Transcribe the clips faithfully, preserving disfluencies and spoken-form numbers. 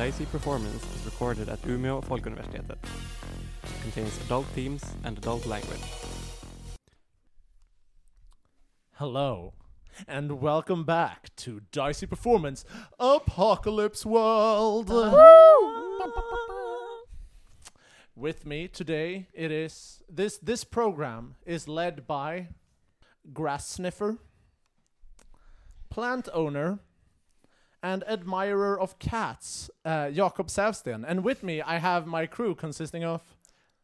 dicey performance is recorded at Umeå Folkuniversitet. It contains adult themes and adult language. Hello, and welcome back to Dicey Performance Apocalypse World! With me today, it is this this program is led by grass sniffer, plant owner, and admirer of cats, uh, Jakob Sävstien. And with me, I have my crew consisting of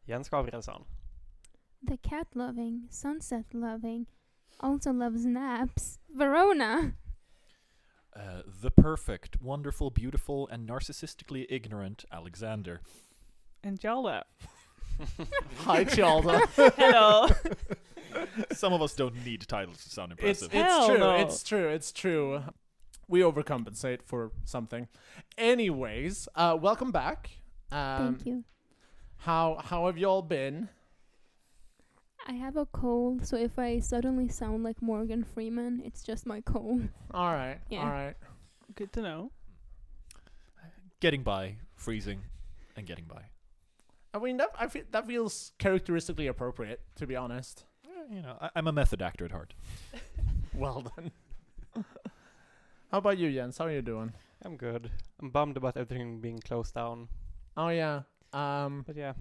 Jens Kavgrensson, the cat-loving, sunset-loving, also loves naps, Verona. Uh, the perfect, wonderful, beautiful, and narcissistically ignorant Alexander. And Tjalla. Hi, Tjalla. Hello. Some of us don't need titles to sound impressive. It's, it's true, no. it's true, it's true. We overcompensate for something. Anyways, uh, welcome back. Um, Thank you. How, how have y'all been? I have a cold, so if I suddenly sound like Morgan Freeman, it's just my cold. All right, yeah. all right. Good to know. Getting by, freezing, and getting by. I mean, that I feel, that feels characteristically appropriate, to be honest. You know, I, I'm a method actor at heart. Well then. How about you, Jens? How are you doing? I'm good. I'm bummed about everything being closed down. Oh yeah. Um, but yeah.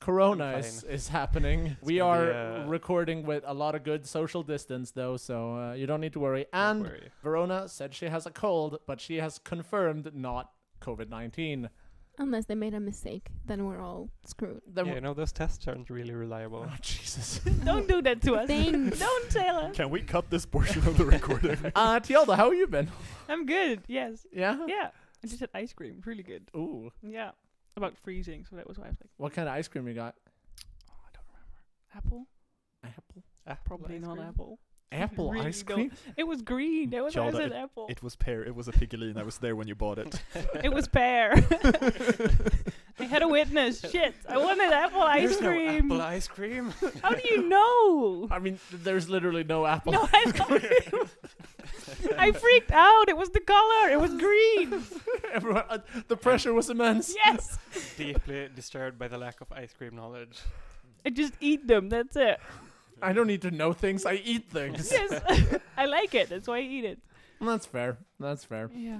Corona is, is happening. We are uh, recording with a lot of good social distance though, so uh, you don't need to worry. And worry. Verona said she has a cold, but she has confirmed not covid nineteen. Unless they made a mistake, then we're all screwed. Then yeah, you know, those tests aren't really reliable. Oh, Jesus. Don't do that to us. Don't, Taylor. Can we cut this portion of the recording? Uh, Tjalla, how have you been? I'm good, yes. Yeah? Yeah. I just had ice cream. Really good. Ooh. Yeah. About freezing, so that was why I was like... What kind of ice cream you got? Oh, I don't remember. Apple? Apple? Uh, Probably not apple. Apple really ice cream? Don't. It was green. That was Tjalla, it, an apple. It was pear. It was a pigelin. I was there when you bought it. It was pear. I had a witness. Shit. I wanted apple there's ice cream. No apple ice cream. How do you know? I mean, th- there's literally no apple. No, I, know. I freaked out. It was the color. It was green. Everyone, uh, the pressure was immense. Yes. Deeply disturbed by the lack of ice cream knowledge. I just eat them. That's it. I don't need to know things. I eat things. Yes. I like it. That's why I eat it. That's fair. That's fair. Yeah.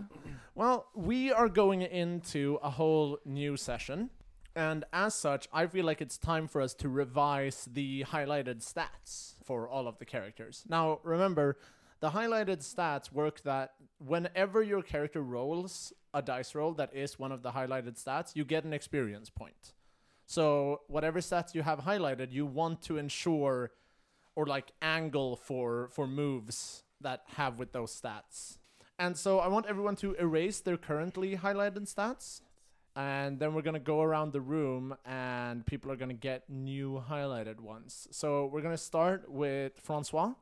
Well, we are going into a whole new session. And as such, I feel like it's time for us to revise the highlighted stats for all of the characters. Now, remember, the highlighted stats work that whenever your character rolls a dice roll that is one of the highlighted stats, you get an experience point. So whatever stats you have highlighted, you want to ensure... or like angle for for moves that have with those stats. And so I want everyone to erase their currently highlighted stats. And then we're going to go around the room and people are going to get new highlighted ones. So we're going to start with Francois.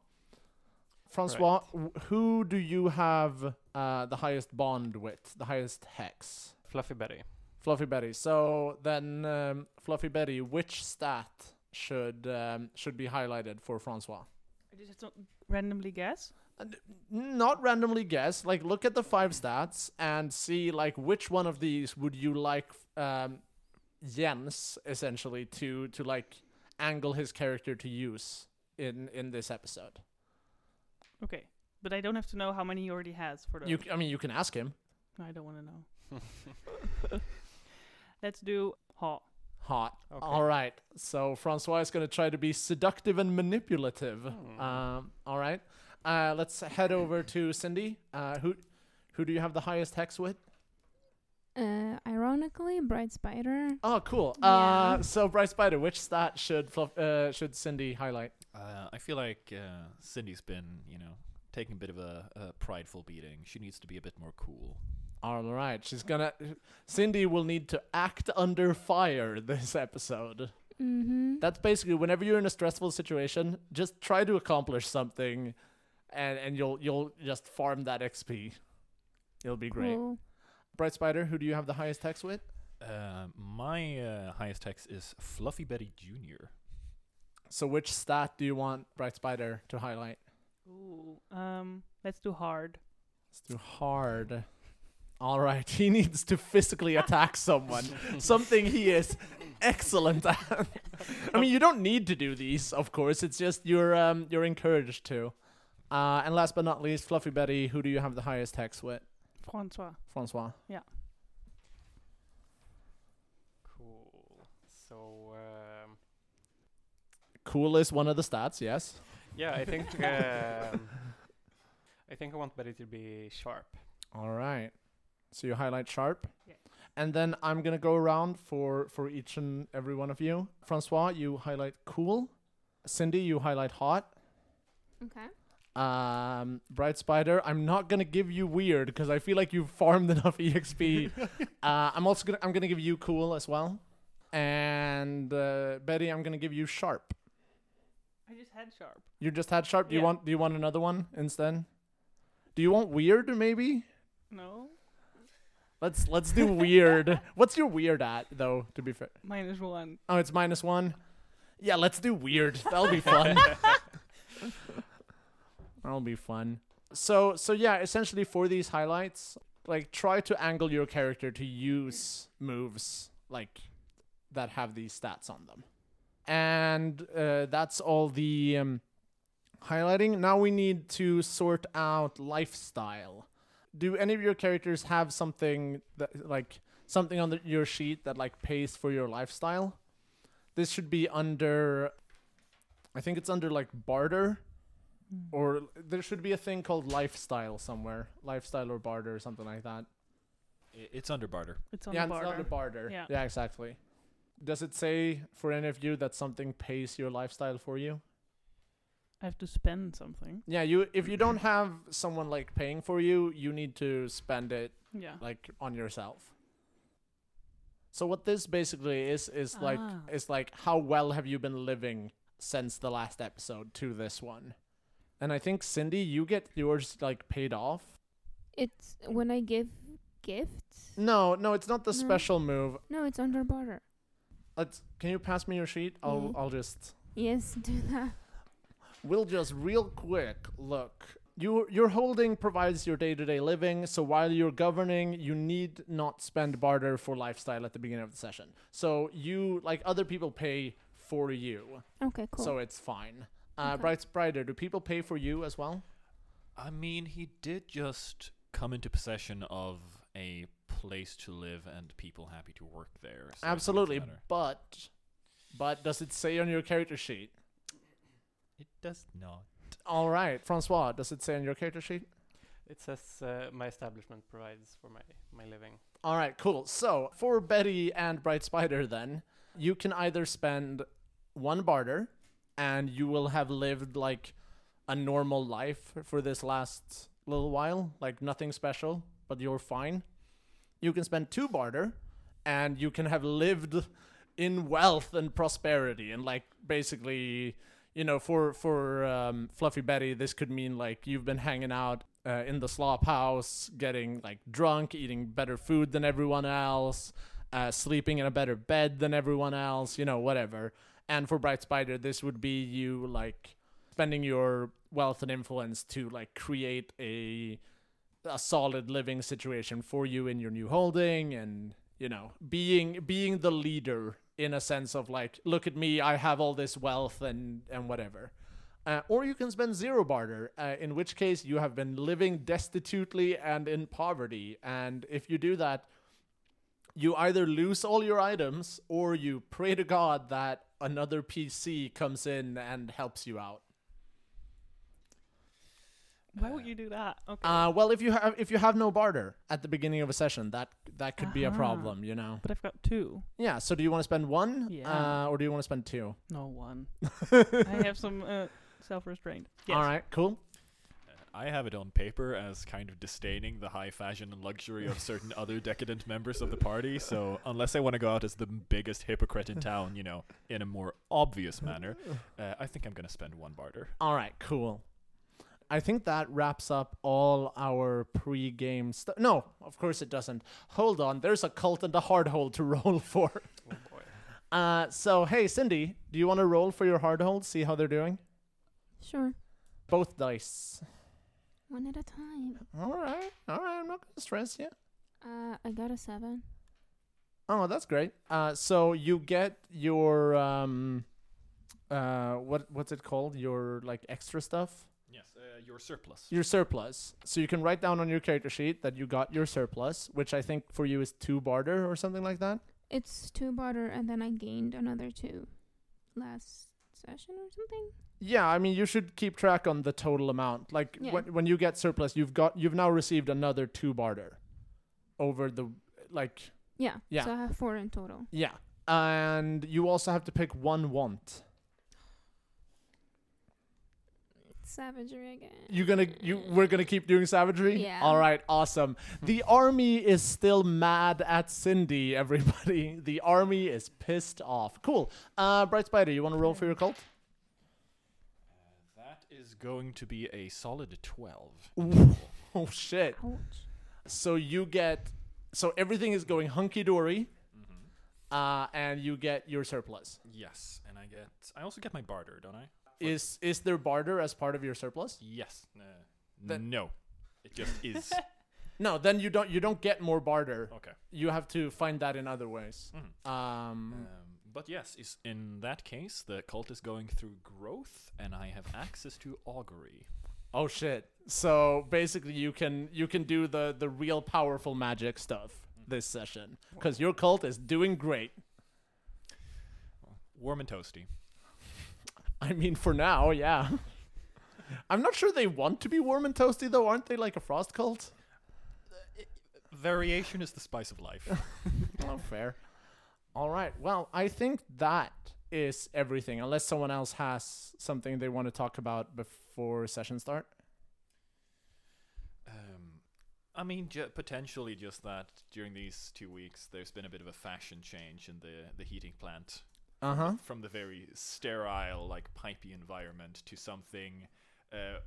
Francois, right. w- who do you have uh, the highest bond with? The highest hex? Fluffy Betty. Fluffy Betty. So then um, Fluffy Betty, which stat... should um, should be highlighted for Francois? I just have to randomly guess? Uh, not randomly guess. Like, look at the five stats and see, like, which one of these would you like um, Jens, essentially, to, to, like, angle his character to use in, in this episode. Okay. But I don't have to know how many he already has for those. You c- I mean, you can ask him. No, I don't want to know. Let's do Haw. Hot. Okay. All right. So Francois is going to try to be seductive and manipulative. Mm. Um, all right. Uh, let's head over to Cindy. Uh, who who do you have the highest hex with? Uh, ironically, Bright Spider. Oh, cool. Yeah. Uh, so Bright Spider, which stat should fluff, uh, should Cindy highlight? Uh, I feel like uh, Cindy's been, you know, taking a bit of a, a prideful beating. She needs to be a bit more cool. All right, she's gonna... Cindy will need to act under fire this episode. Mm-hmm. That's basically, whenever you're in a stressful situation, just try to accomplish something, and, and you'll you'll just farm that X P. It'll be great. Cool. Bright Spider, who do you have the highest hex with? Uh, my uh, highest hex is Fluffy Betty Junior So which stat do you want Bright Spider to highlight? Ooh, um, let's do hard. Let's do hard. All right, he needs to physically attack someone, something he is excellent at. I mean, you don't need to do these, of course. It's just you're um, you're encouraged to. Uh, and last but not least, Fluffy Betty, who do you have the highest hex with? Francois. Francois. Yeah. Cool. So. Um, cool is one of the stats, yes. Yeah, I think. Um, I think I want Betty to be sharp. All right. So you highlight sharp. Yeah. And then I'm going to go around for, for each and every one of you. Francois, you highlight cool. Cindy, you highlight hot. Okay. Um, Bright Spider, I'm not going to give you weird because I feel like you've farmed enough E X P. uh, I'm also going to I'm going to give you cool as well. And uh, Betty, I'm going to give you sharp. I just had sharp. You just had sharp? Do yeah. you want do you want another one instead? Do you want weird maybe? No. Let's let's do weird. What's your weird at though? To be fair, minus one. Oh, it's minus one. Yeah, let's do weird. That'll be fun. That'll be fun. So so yeah, essentially for these highlights, like try to angle your character to use moves like that have these stats on them, and uh, that's all the um, highlighting. Now we need to sort out lifestyle. Do any of your characters have something that, like, something on the, your sheet that like pays for your lifestyle? This should be under, I think it's under like barter, mm. or there should be a thing called lifestyle somewhere, lifestyle or barter or something like that. It's under barter. It's under yeah, barter. It's under barter. Yeah. yeah, exactly. Does it say for any of you that something pays your lifestyle for you? I have to spend something. Yeah, you. If you don't have someone like paying for you, you need to spend it. Yeah. Like on yourself. So what this basically is is ah. like is like how well have you been living since the last episode to this one, and I think Cindy, you get yours like paid off. It's when I give gifts. No, no, it's not the no. special move. No, it's under barter. Let's. Can you pass me your sheet? I'll. Mm-hmm. I'll just. Yes, do that. We'll just real quick look. You, your holding provides your day-to-day living, so while you're governing, you need not spend barter for lifestyle at the beginning of the session. So you, like other people pay for you. Okay, cool. So it's fine. Uh, okay. Bright Spider, do people pay for you as well? I mean, he did just come into possession of a place to live and people happy to work there. So absolutely, but but does it say on your character sheet? It does not. All right. Francois, does it say on your character sheet? It says uh, my establishment provides for my, my living. All right, cool. So for Betty and Bright Spider then, you can either spend one barter and you will have lived like a normal life for this last little while, like nothing special, but you're fine. You can spend two barter and you can have lived in wealth and prosperity and like basically... You know, for for um, Fluffy Betty, this could mean like you've been hanging out uh, in the slop house, getting like drunk, eating better food than everyone else, uh, sleeping in a better bed than everyone else, you know, whatever. And for Bright Spider, this would be you like spending your wealth and influence to like create a a solid living situation for you in your new holding and, you know, being being the leader. In a sense of like, look at me, I have all this wealth and, and whatever. Uh, or you can spend zero barter, uh, in which case you have been living destitutely and in poverty. And if you do that, you either lose all your items or you pray to God that another P C comes in and helps you out. Why would you do that? Okay. Uh, well, if you have if you have no barter at the beginning of a session, that that could uh-huh. be a problem, you know. But I've got two. Yeah. So do you want to spend one? Yeah. Uh, or do you want to spend two? No, one. I have some uh, self-restraint. Yes. All right. Cool. I have it on paper as kind of disdaining the high fashion and luxury of certain other decadent members of the party. So unless I want to go out as the biggest hypocrite in town, you know, in a more obvious manner, uh, I think I'm going to spend one barter. All right. Cool. I think that wraps up all our pre-game stuff. No, of course it doesn't. Hold on. There's a cult and a hard hold to roll for. Oh boy. Uh, so, hey, Cindy, do you want to roll for your hard hold? See how they're doing? Sure. Both dice. One at a time. All right. All right. I'm not going to stress you. Uh, I got a seven. Oh, that's great. Uh, so you get your um, uh, what what's it called? Your like extra stuff. Yes, uh, your surplus. Your surplus. So you can write down on your character sheet that you got your surplus, which I think for you is two barter or something like that. It's two barter, and then I gained another two last session or something. Yeah, I mean you should keep track on the total amount. Like yeah. when when you get surplus, you've got you've now received another two barter over the like. Yeah, yeah. So I have four in total. Yeah, and you also have to pick one want. Savagery again. You're gonna you we're gonna keep doing savagery? Yeah. Alright, awesome. The army is still mad at Cindy, everybody. The army is pissed off. Cool. Uh Bright Spider, you wanna roll for your cult? Uh, that is going to be a solid twelve. Ooh. Oh shit. Ouch. So you get so everything is going hunky dory. Mm-hmm. Uh and you get your surplus. Yes, and I get I also get my barter, don't I? Is is there barter as part of your surplus? Yes. Uh, then, no. It just is. No, then you don't you don't get more barter. Okay. You have to find that in other ways. Mm-hmm. Um, um, but yes, is in that case the cult is going through growth, and I have access to augury. Oh shit! So basically, you can you can do the the real powerful magic stuff mm-hmm. this session because your cult is doing great. Warm and toasty. I mean, for now, yeah. I'm not sure they want to be warm and toasty, though. Aren't they like a frost cult? Uh, it, variation is the spice of life. Oh, fair. All right. Well, I think that is everything, unless someone else has something they want to talk about before session start. Um, I mean, ju- potentially just that during these two weeks, there's been a bit of a fashion change in the, the heating plant. Uh-huh. From the very sterile, like pipey environment to something uh,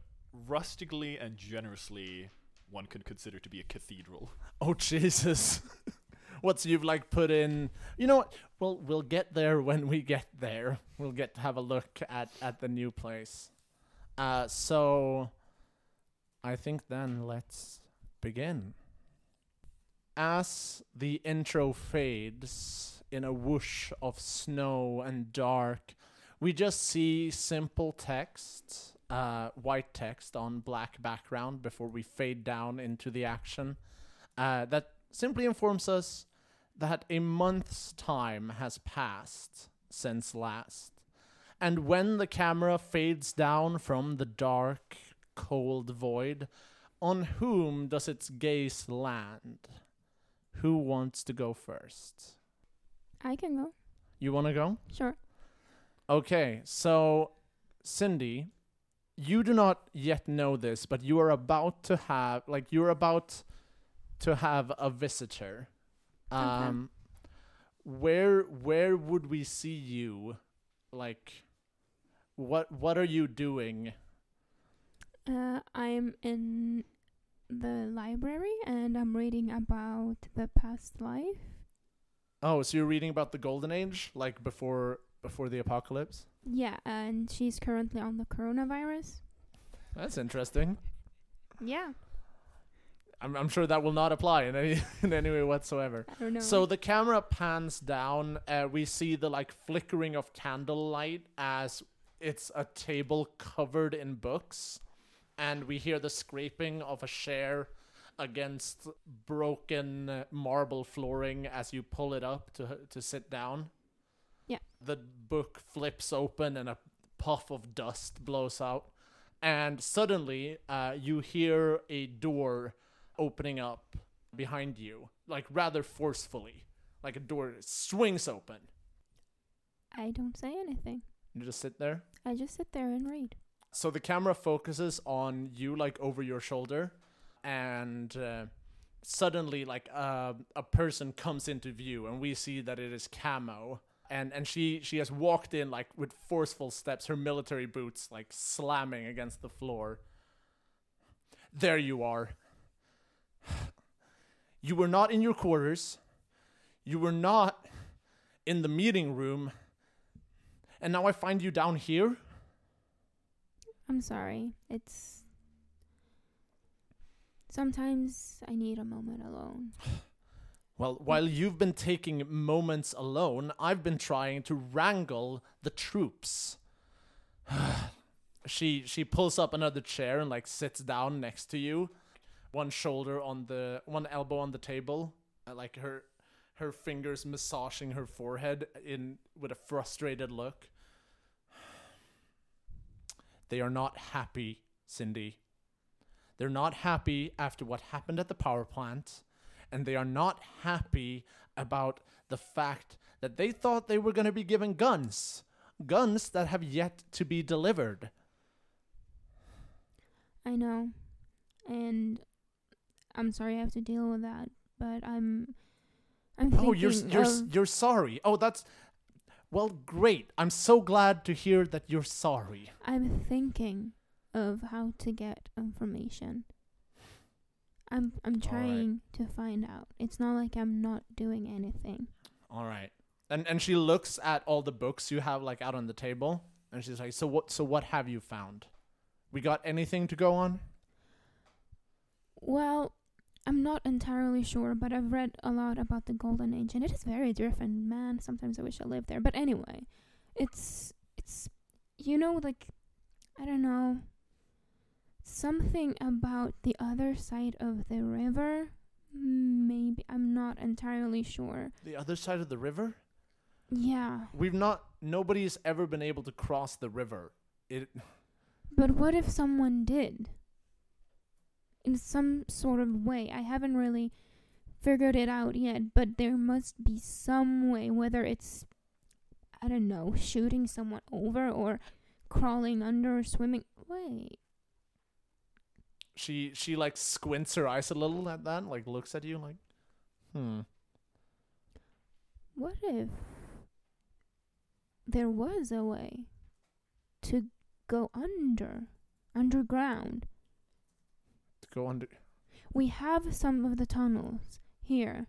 rustically and generously one could consider to be a cathedral. Oh Jesus! What's you've like put in? You know what? Well, we'll get there when we get there. We'll get to have a look at at the new place. Uh, so I think then let's begin. As the intro fades. In a whoosh of snow and dark, we just see simple text, uh, white text on black background before we fade down into the action. Uh, that simply informs us that a month's time has passed since last. And when the camera fades down from the dark, cold void, on whom does its gaze land? Who wants to go first? I can go. You want to go? Sure. Okay, so Cindy, you do not yet know this, but you are about to have, like, you're about to have a visitor. Um, okay. Where, where would we see you? Like, what, what are you doing? Uh, I'm in the library and I'm reading about the past life. Oh, so you're reading about the Golden Age, like before before the apocalypse? Yeah, and she's currently on the coronavirus. That's interesting. Yeah. I'm I'm sure that will not apply in any in any way whatsoever. I don't know. So the camera pans down. Uh, we see the like flickering of candlelight as it's a table covered in books, and we hear the scraping of a chair against broken marble flooring as you pull it up to to sit down. Yeah. The book flips open and a puff of dust blows out. And suddenly uh, you hear a door opening up behind you, like rather forcefully, like a door swings open. I don't say anything. You just sit there? I just sit there and read. So the camera focuses on you, like over your shoulder. And uh, suddenly, like uh, a person comes into view, and we see that it is Camo, and and she she has walked in like with forceful steps, her military boots like slamming against the floor. There you are. You were not in your quarters. You were not in the meeting room, and now I find you down here. I'm sorry. It's. Sometimes I need a moment alone. Well, while you've been taking moments alone, I've been trying to wrangle the troops. She she pulls up another chair and like sits down next to you, one shoulder on the one elbow on the table, like her her fingers massaging her forehead in with a frustrated look. They are not happy, Cindy. They're not happy after what happened at the power plant, and they are not happy about the fact that they thought they were going to be given guns. Guns that have yet to be delivered. I know. And I'm sorry I have to deal with that, but I'm I'm thinking Oh, you're you're you're sorry. Oh, that's well, great. I'm so glad to hear that you're sorry. I'm thinking of how to get information. I'm I'm trying right. to find out. It's not like I'm not doing anything. All right. And and she looks at all the books you have like out on the table, and she's like, "So what? So what have you found? We got anything to go on?" Well, I'm not entirely sure, but I've read a lot about the Golden Age, and it is very different, man. Sometimes I wish I lived there, but anyway, it's it's you know like I don't know something about the other side of the river. Maybe I'm not entirely sure. The other side of the river? Yeah. We've not... Nobody's ever been able to cross the river. It. But what if someone did? In some sort of way. I haven't really figured it out yet, but there must be some way, whether it's, I don't know, shooting someone over or crawling under or swimming. Wait. She, she like, squints her eyes a little at that, like, looks at you like, hmm. What if there was a way to go under, underground? To go under? We have some of the tunnels here,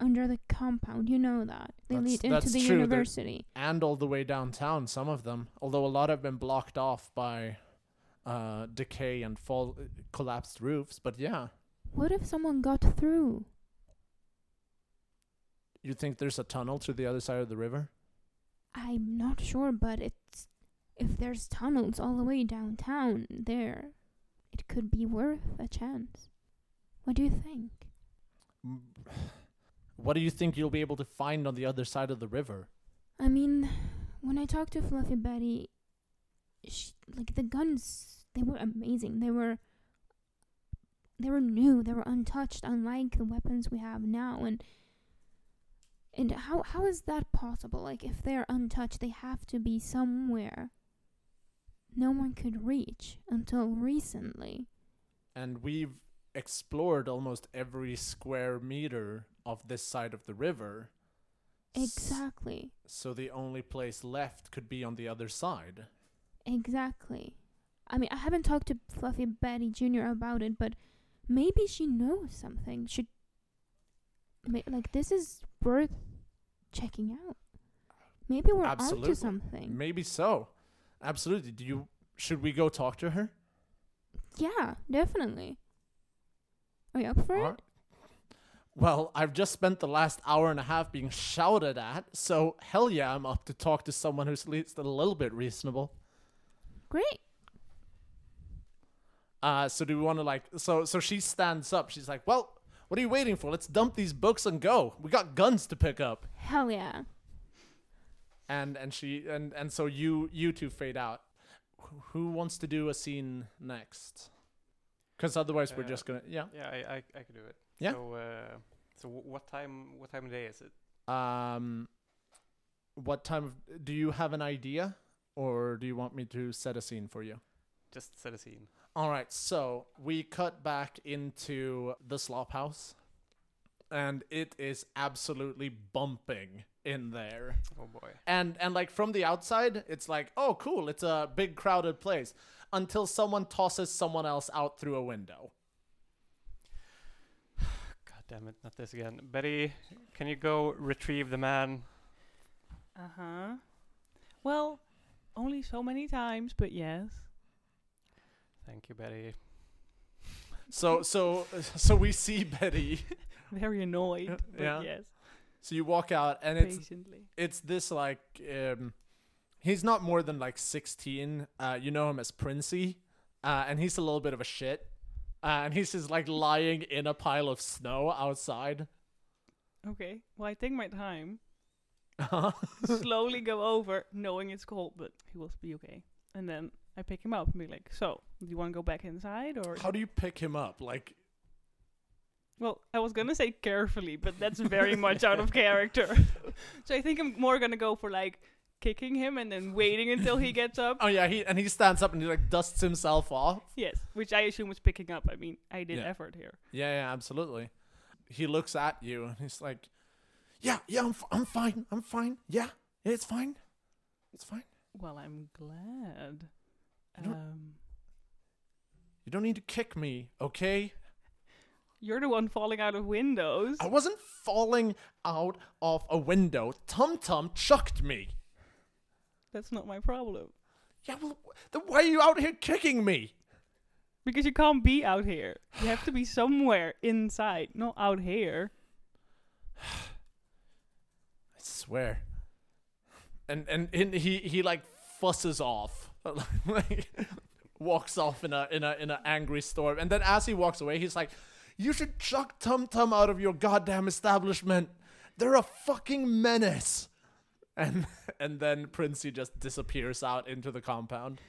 under the compound. You know that. They that's, lead into the true. University. They're, and all the way downtown, some of them. Although a lot have been blocked off by uh, decay and fall, uh, collapsed roofs, but yeah. What if someone got through? You think there's a tunnel to the other side of the river? I'm not sure, but it's if there's tunnels all the way downtown there, it could be worth a chance. What do you think? What do you think you'll be able to find on the other side of the river? I mean, when I talked to Fluffy Betty, she, like the guns, they were amazing. They were, they were new. They were untouched, unlike the weapons we have now, and. And how how is that possible? Like, if they're untouched, they have to be somewhere no one could reach until recently. And we've explored almost every square meter of this side of the river. Exactly. S- so the only place left could be on the other side. Exactly. I mean, I haven't talked to Fluffy Betty Junior about it, but maybe she knows something. She... Like, this is worth checking out. Maybe we're Absolutely. onto something. Maybe so. Absolutely. Do you? Should we go talk to her? Yeah, definitely. Are you up for Are? it? Well, I've just spent the last hour and a half being shouted at, so hell yeah, I'm up to talk to someone who's at least a little bit reasonable. Great. Uh, so do we want to like... So, so she stands up. She's like, well... What are you waiting for? Let's dump these books and go. We got guns to pick up. Hell yeah. And and she and, and so you you two fade out. Who wants to do a scene next? Because otherwise uh, we're just gonna yeah. Yeah, I I, I could do it. Yeah. So uh, so what time what time of day is it? Um, what time of, do you have an idea, or do you want me to set a scene for you? Just set a scene. All right, so we cut back into the slop house, and it is absolutely bumping in there. Oh boy! And and like from the outside, it's like, oh cool, it's a big crowded place, until someone tosses someone else out through a window. God damn it! Not this again, Betty. Can you go retrieve the man? Uh huh. Well, only so many times, but yes. Thank you, Betty. So so so we see Betty. Very annoyed. But yeah. Yes. So you walk out, and it's Patiently. it's this like um, he's not more than like sixteen. Uh, you know him as Princey, uh, and he's a little bit of a shit, uh, and he's just like lying in a pile of snow outside. Okay. Well, I take my time. Uh-huh. Slowly go over, knowing it's cold, but he will be okay. And then I pick him up and be like, "So, do you want to go back inside, or?" How do you pick him up? Like. Well, I was going to say carefully, but that's very much out of character. So I think I'm more going to go for, like, kicking him and then waiting until he gets up. Oh, yeah, he and he stands up and he, like, dusts himself off. Yes, which I assume was picking up. I mean, I did yeah. effort here. Yeah, yeah, absolutely. He looks at you and he's like, yeah, yeah, I'm, f- I'm fine, I'm fine. Yeah, yeah, it's fine. It's fine. Well, I'm glad. You don't, um, you don't need to kick me, okay? You're the one falling out of windows. I wasn't falling out of a window. Tom Tom chucked me. That's not my problem. Yeah, well, then why are you out here kicking me? Because you can't be out here. You have to be somewhere inside, not out here. I swear. And and, and he, he like fusses off. Like walks off in a in a in an angry storm. And then as he walks away, he's like, "You should chuck Tom Tom out of your goddamn establishment. They're a fucking menace." And and then Princey just disappears out into the compound.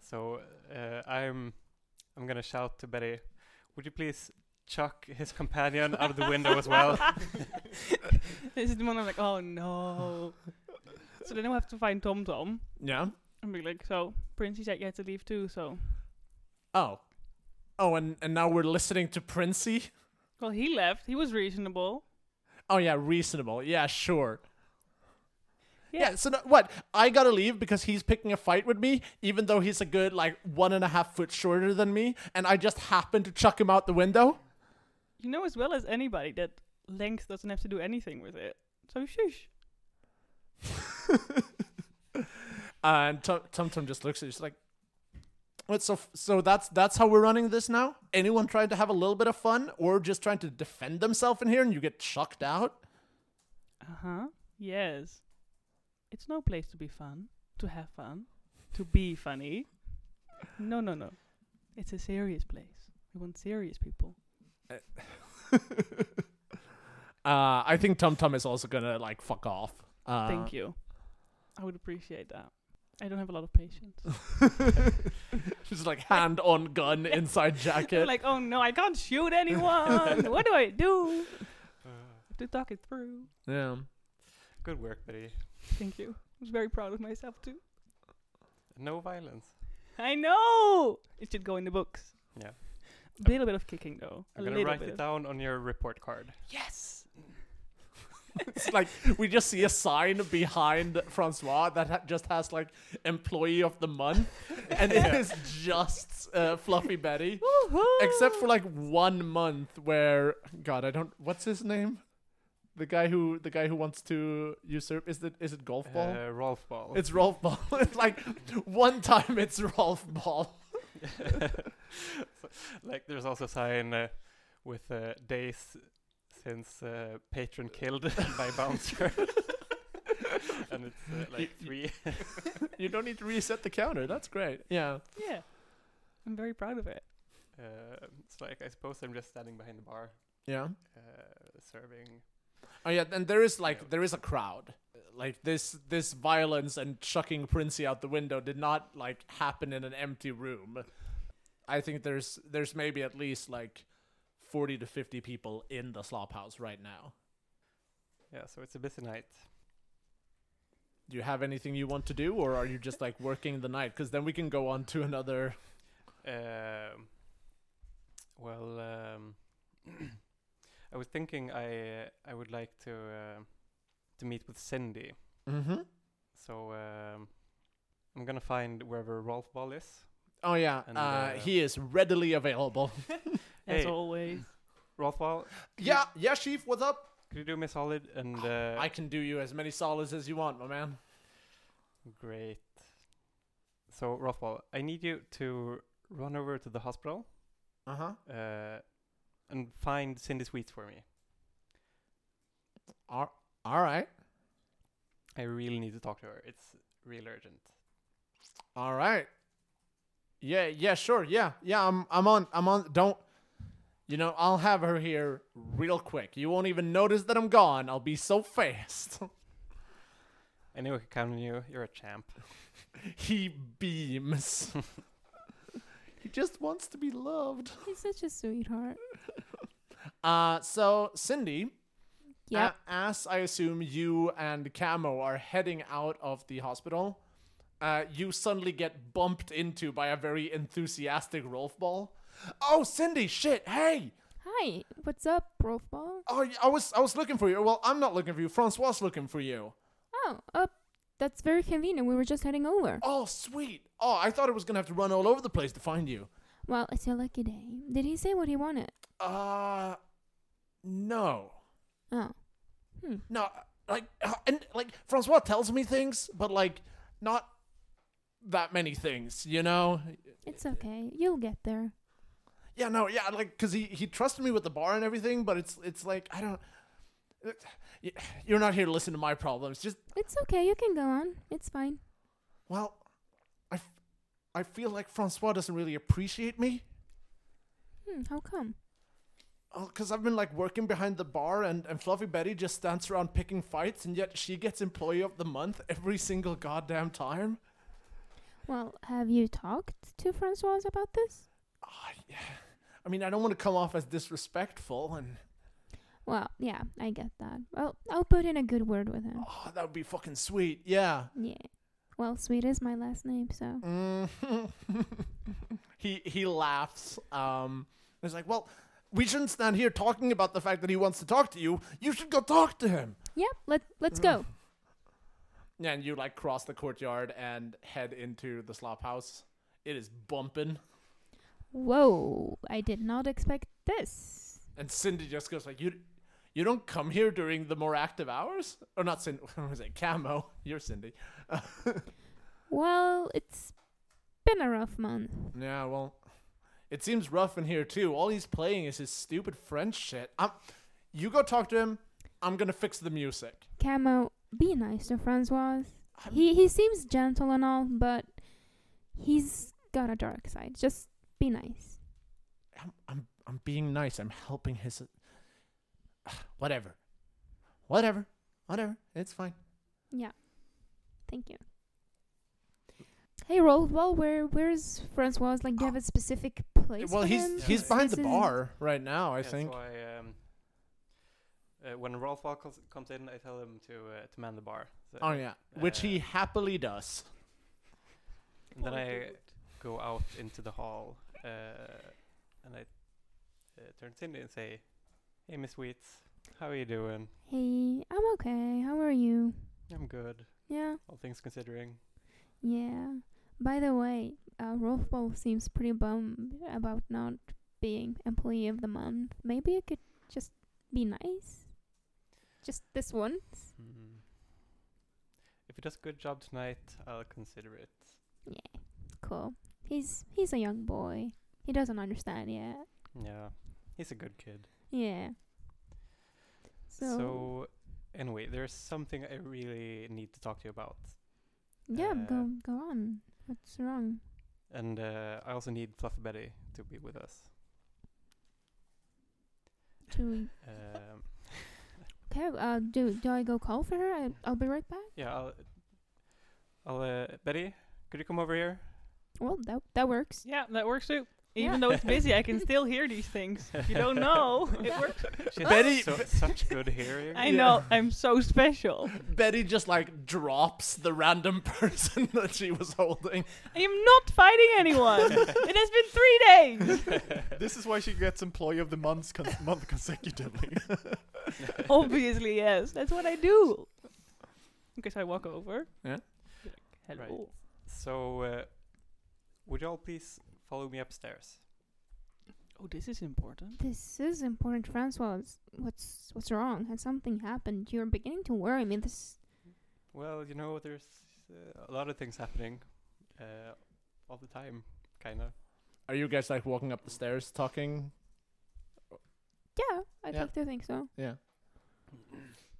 So uh, I'm I'm gonna shout to Betty, "Would you please chuck his companion out of the window as well?" This is the one I'm like, oh no. So then I'll have to find Tom Tom. Yeah. And be like, "So Princey said you had to leave too, so." Oh. Oh, and, and now we're listening to Princey? Well, he left. He was reasonable. Oh, yeah, reasonable. Yeah, sure. Yeah, yeah so no, what? I gotta leave because he's picking a fight with me, even though he's a good, like, one and a half foot shorter than me, and I just happen to chuck him out the window? You know as well as anybody that length doesn't have to do anything with it. So shush. And Tom Tom just looks at you, she's like, Wait, so so that's that's how we're running this now? Anyone trying to have a little bit of fun or just trying to defend themselves in here and you get chucked out? Uh-huh. Yes. It's no place to be fun, to have fun, to be funny. No, no, no. It's a serious place. We want serious people. Uh, uh, I think Tom Tom is also going to, like, fuck off. Uh, Thank you. I would appreciate that. I don't have a lot of patience. She's like hand on gun inside jacket. Like, oh no, I can't shoot anyone. What do I do? Uh, I have to talk it through. Yeah. Good work, Betty. Thank you. I was very proud of myself too. No violence. I know. It should go in the books. Yeah. A little bit of kicking though. I'm going to write it down on your report card. Yes. It's like we just see a sign behind Francois that ha- just has like employee of the month, and yeah. It is just uh, Fluffy Betty, except for like one month where God, I don't. What's his name? The guy who the guy who wants to usurp is it is it Golf Ball? Uh, Rolf Ball. It's Rolf Ball. It's like one time it's Rolf Ball. So, like there's also a sign uh, with uh, days. Since uh, patron killed by bouncer, and it's uh, like you, three. You don't need to reset the counter. That's great. Yeah. Yeah, I'm very proud of it. Uh, it's like I suppose I'm just standing behind the bar. Yeah. Uh, serving. Oh yeah, and there is like you know. there is a crowd. Like this, this violence and chucking Princey out the window did not like happen in an empty room. I think there's there's maybe at least like. forty to fifty people in the slop house right now. Yeah, so it's a busy night. Do you have anything you want to do, or are you just like working the night? Because then we can go on to another. Uh, well, um, I was thinking I uh, I would like to uh, to meet with Cindy. Mm-hmm. So um, I'm gonna find wherever Rolf Ball is. Oh yeah, and, uh, uh, he is readily available. As hey. always. Rothwell? Yeah, yeah, Chief, what's up? Could you do me a solid? And, uh, I can do you as many solids as you want, my man. Great. So, Rothwell, I need you to run over to the hospital. Uh-huh. Uh, and find Cindy Sweets for me. All, all right. I really need to talk to her. It's real urgent. All right. Yeah, yeah, sure. Yeah. Yeah, I'm I'm on I'm on don't you know, I'll have her here real quick. You won't even notice that I'm gone. I'll be so fast. I knew I could count on you. You're a champ. He beams. He just wants to be loved. He's such a sweetheart. Uh, so, Cindy, yep. uh, as I assume you and Camo are heading out of the hospital, uh, you suddenly get bumped into by a very enthusiastic Rolf Ball. Oh, Cindy, shit, hey! Hi, what's up, Rolf Ball? Oh, I was, I was looking for you. Well, I'm not looking for you. Francois's looking for you. Oh, uh, that's very convenient. We were just heading over. Oh, sweet. Oh, I thought I was going to have to run all over the place to find you. Well, it's your lucky day. Did he say what he wanted? Uh, no. Oh. Hmm. No, like, and, like, Francois tells me things, but, like, not that many things, you know? It's okay. You'll get there. Yeah, no, yeah, like, because he, he trusted me with the bar and everything, but it's, it's like, I don't... You're not here to listen to my problems. Just it's okay. You can go on. It's fine. Well, I, f- I feel like Francois doesn't really appreciate me. Hmm, how come? Oh, because I've been like working behind the bar, and, and Fluffy Betty just stands around picking fights, and yet she gets Employee of the Month every single goddamn time. Well, have you talked to Francois about this? Oh, yeah. I mean, I don't want to come off as disrespectful and... Well, yeah, I get that. Well, I'll put in a good word with him. Oh, that would be fucking sweet, yeah. Yeah. Well, sweet is my last name, so... Mm. he he laughs. Um, he's like, well, we shouldn't stand here talking about the fact that he wants to talk to you. You should go talk to him. Yep, yeah, let, let's go. Yeah, and you, like, cross the courtyard and head into the slop house. It is bumping. Whoa, I did not expect this. And Cindy just goes like, you... You don't come here during the more active hours? Or not Cindy. What was it? Camo. You're Cindy. Well, it's been a rough month. Yeah, well, it seems rough in here, too. All he's playing is his stupid French shit. I'm, you go talk to him. I'm going to fix the music. Camo, be nice to Francois. I'm he he seems gentle and all, but he's got a dark side. Just be nice. I'm, I'm, I'm being nice. I'm helping his... Whatever. Whatever. Whatever. It's fine. Yeah. Thank you. Hey, Rolf, well, where, where's Francois? Like, do you have a specific place Well, for he's him? he's yeah, behind the bar right now, I yeah, think. That's why um, uh, when Rolf Ball comes, comes in, I tell him to uh, to man the bar. So, oh, yeah. Uh, Which he happily does. And then oh, I dude. go out into the hall uh, and I uh, turn to Cindy and say... Hey, Miss Wheats. How are you doing? Hey, I'm okay. How are you? I'm good. Yeah. All things considering. Yeah. By the way, uh, Rolf Ball seems pretty bummed about not being Employee of the Month. Maybe it could just be nice? Just this once? Mm-hmm. If he does a good job tonight, I'll consider it. Yeah. Cool. He's he's a young boy. He doesn't understand yet. Yeah. He's a good kid. Yeah. So, so, anyway, there's something I really need to talk to you about. Yeah, uh, go go on. What's wrong? And uh, I also need Fluffy Betty to be with us. To um. Okay. Uh, do do I go call for her? I, I'll be right back. Yeah. I'll. I'll. Uh, Betty, could you come over here? Well, that that works. Yeah, that works too. Even yeah. though it's busy, I can still hear these things. If you don't know, it works. She has Betty, so, such good hearing. I yeah. know. I'm so special. Betty just like drops the random person that she was holding. I am not fighting anyone. It has been three days. This is why she gets Employee of the Month, con- month consecutively. Obviously, yes. That's what I do. Okay, so I walk over. Yeah. Hello. Right. So, uh, would y'all please... Follow me upstairs. Oh, this is important. This is important, Francois. What's what's wrong? Has something happened? You're beginning to worry me. This. Well, you know, there's uh, a lot of things happening, uh, all the time, kind of. Are you guys like walking up the stairs talking? Yeah, I'd yeah. like to think so. Yeah.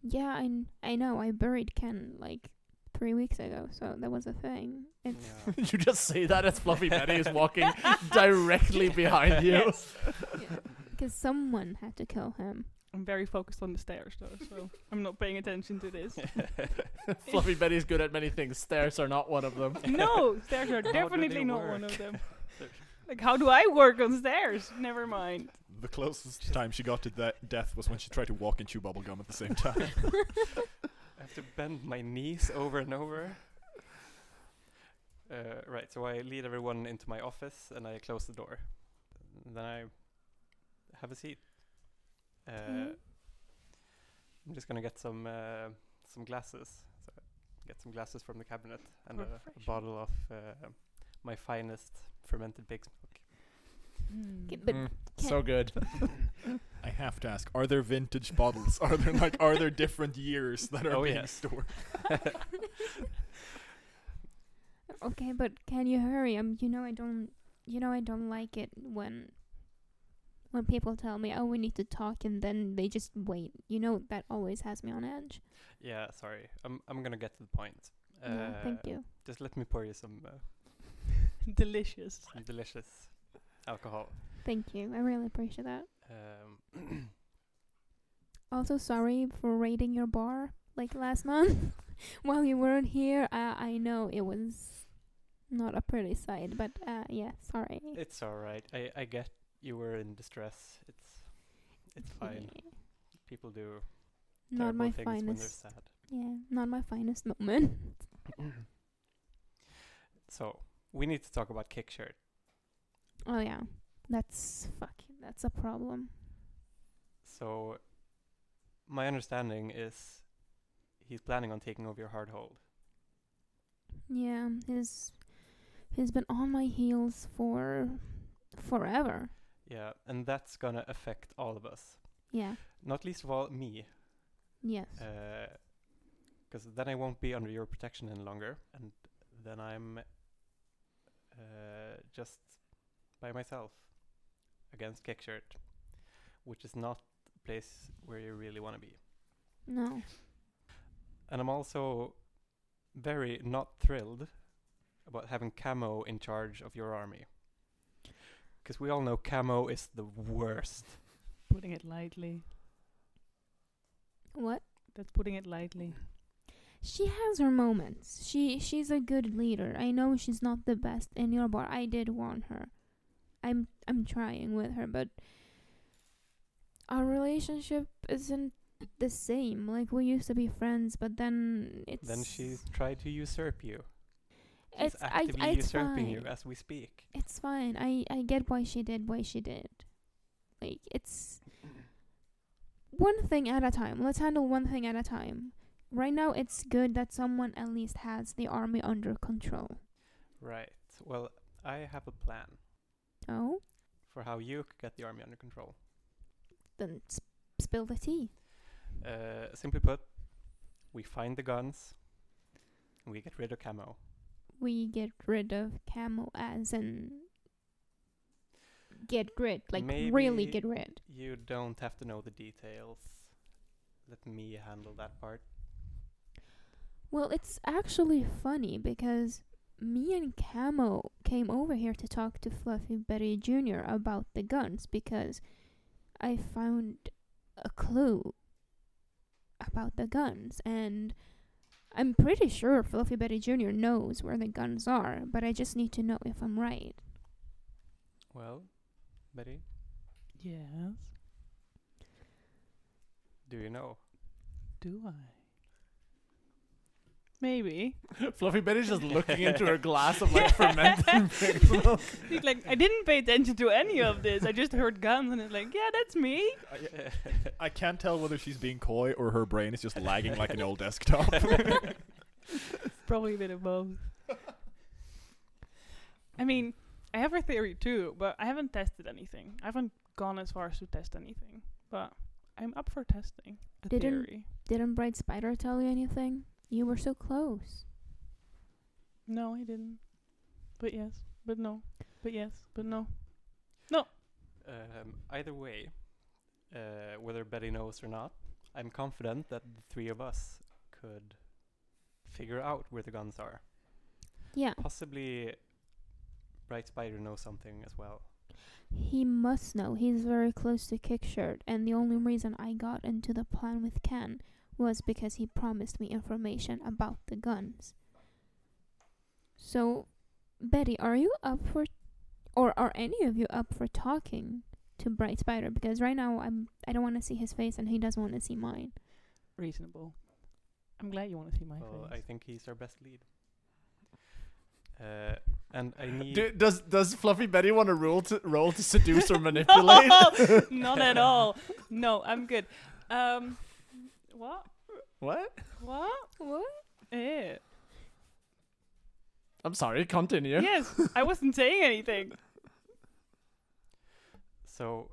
Yeah, I, n- I know. I buried Ken like three weeks ago, so that was a thing. It's yeah. You just say that as Fluffy Betty is walking directly behind you. Yes. Yeah. Because someone had to kill him. I'm very focused on the stairs, though, so I'm not paying attention to this. Fluffy Betty's good at many things. Stairs are not one of them. No, stairs are definitely not work? one of them. Like, how do I work on stairs? Never mind. The closest time she got to that death was when she tried to walk and chew bubblegum at the same time. I have to bend my knees over and over. Uh, right, so I lead everyone into my office and I close the door. And then I have a seat. Uh, mm. I'm just gonna get some uh, some glasses. So get some glasses from the cabinet and a, a bottle of uh, my finest fermented pig smoke. Mm. Mm. So good. I have to ask: are there vintage bottles? Are there like are there different years that are oh being yes. stored? Okay, but can you hurry? Um, you know I don't. You know I don't like it when. When people tell me, oh, we need to talk, and then they just wait. You know, that always has me on edge. Yeah, sorry. I'm I'm going to get to the point. Uh, no, thank you. Just let me pour you some... Uh, delicious. Some delicious alcohol. Thank you. I really appreciate that. Um. Also, sorry for raiding your bar, like, last month. While you weren't here, uh, I know it was not a pretty sight, but, uh, yeah, sorry. It's all right. I, I get you were in distress. It's it's fine. Yeah. People do not terrible my things finest when they're sad. Yeah, not my finest moment. So we need to talk about Kickshirt. Oh yeah, that's fucking that's a problem. So my understanding is he's planning on taking over your hard hold. Yeah, he's he's been on my heels for forever. Yeah, and that's gonna affect all of us. Yeah. Not least of all, me. Yes. Because uh, then I won't be under your protection any longer, and then I'm uh, just by myself against Kickshirt, which is not a place where you really want to be. No. And I'm also very not thrilled about having Camo in charge of your army. Because we all know Camo is the worst. Putting it lightly. What? That's putting it lightly. She has her moments. She she's a good leader. I know she's not the best in your bar. I did warn her. I'm I'm trying with her, but our relationship isn't the same. Like, we used to be friends, but then it's Then she tried to usurp you. It's actively I, I, it's usurping fine. you as we speak. It's fine. I, I get why she did why she did. Like, it's one thing at a time. Let's handle one thing at a time. Right now, it's good that someone at least has the army under control. Right. Well, I have a plan. Oh? For how you could get the army under control. Then sp- spill the tea. Uh, simply put, we find the guns, and we get rid of Camo. We get rid of Camo as in get rid, like maybe really get rid. You don't have to know the details. Let me handle that part. Well, it's actually funny because me and Camo came over here to talk to Fluffy Betty Junior about the guns because I found a clue about the guns, and I'm pretty sure Fluffy Betty Junior knows where the guns are, but I just need to know if I'm right. Well, Betty? Yes? Do you know? Do I? Maybe. Fluffy Betty's just looking into her glass of, like, fermented milk. She's like, I didn't pay attention to any of this. I just heard guns, and it's like, yeah, that's me. I, I can't tell whether she's being coy or her brain is just lagging like an old desktop. Probably a bit of both. I mean, I have a theory too, but I haven't tested anything. I haven't gone as far as to test anything, but I'm up for testing a didn't, theory. Didn't Bright Spider tell you anything? You were so close. No, I didn't. But yes, but no. But yes, but no. No. Um, either way, uh, whether Betty knows or not, I'm confident that the three of us could figure out where the guns are. Yeah. Possibly Bright Spider knows something as well. He must know. He's very close to Kickshirt, and the only reason I got into the plan with Ken was because he promised me information about the guns. So, Betty, are you up for, t- or are any of you up for talking to Bright Spider? Because right now I'm, I don't want to see his face, and he doesn't want to see mine. Reasonable. I'm glad you want to see my well, face. I think he's our best lead. Uh, and I need. Do, does Does Fluffy Betty want to roll to roll to seduce or manipulate? No, not at all. No, I'm good. Um, what? What? What? What? Eh. I'm sorry. Continue. Yes, I wasn't saying anything. So,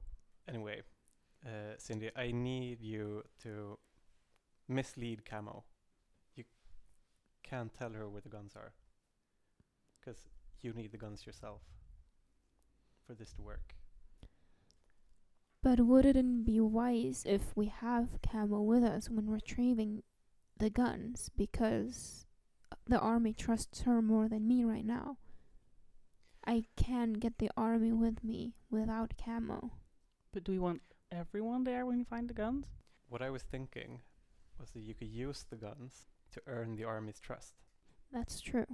anyway, uh, Cindy, I need you to mislead Camo. You can't tell her where the guns are. Because you need the guns yourself for this to work. But wouldn't it be wise if we have Camo with us when retrieving the guns? Because the army trusts her more than me right now. I can get the army with me without Camo. But do we want everyone there when we find the guns? What I was thinking was that you could use the guns to earn the army's trust. That's true.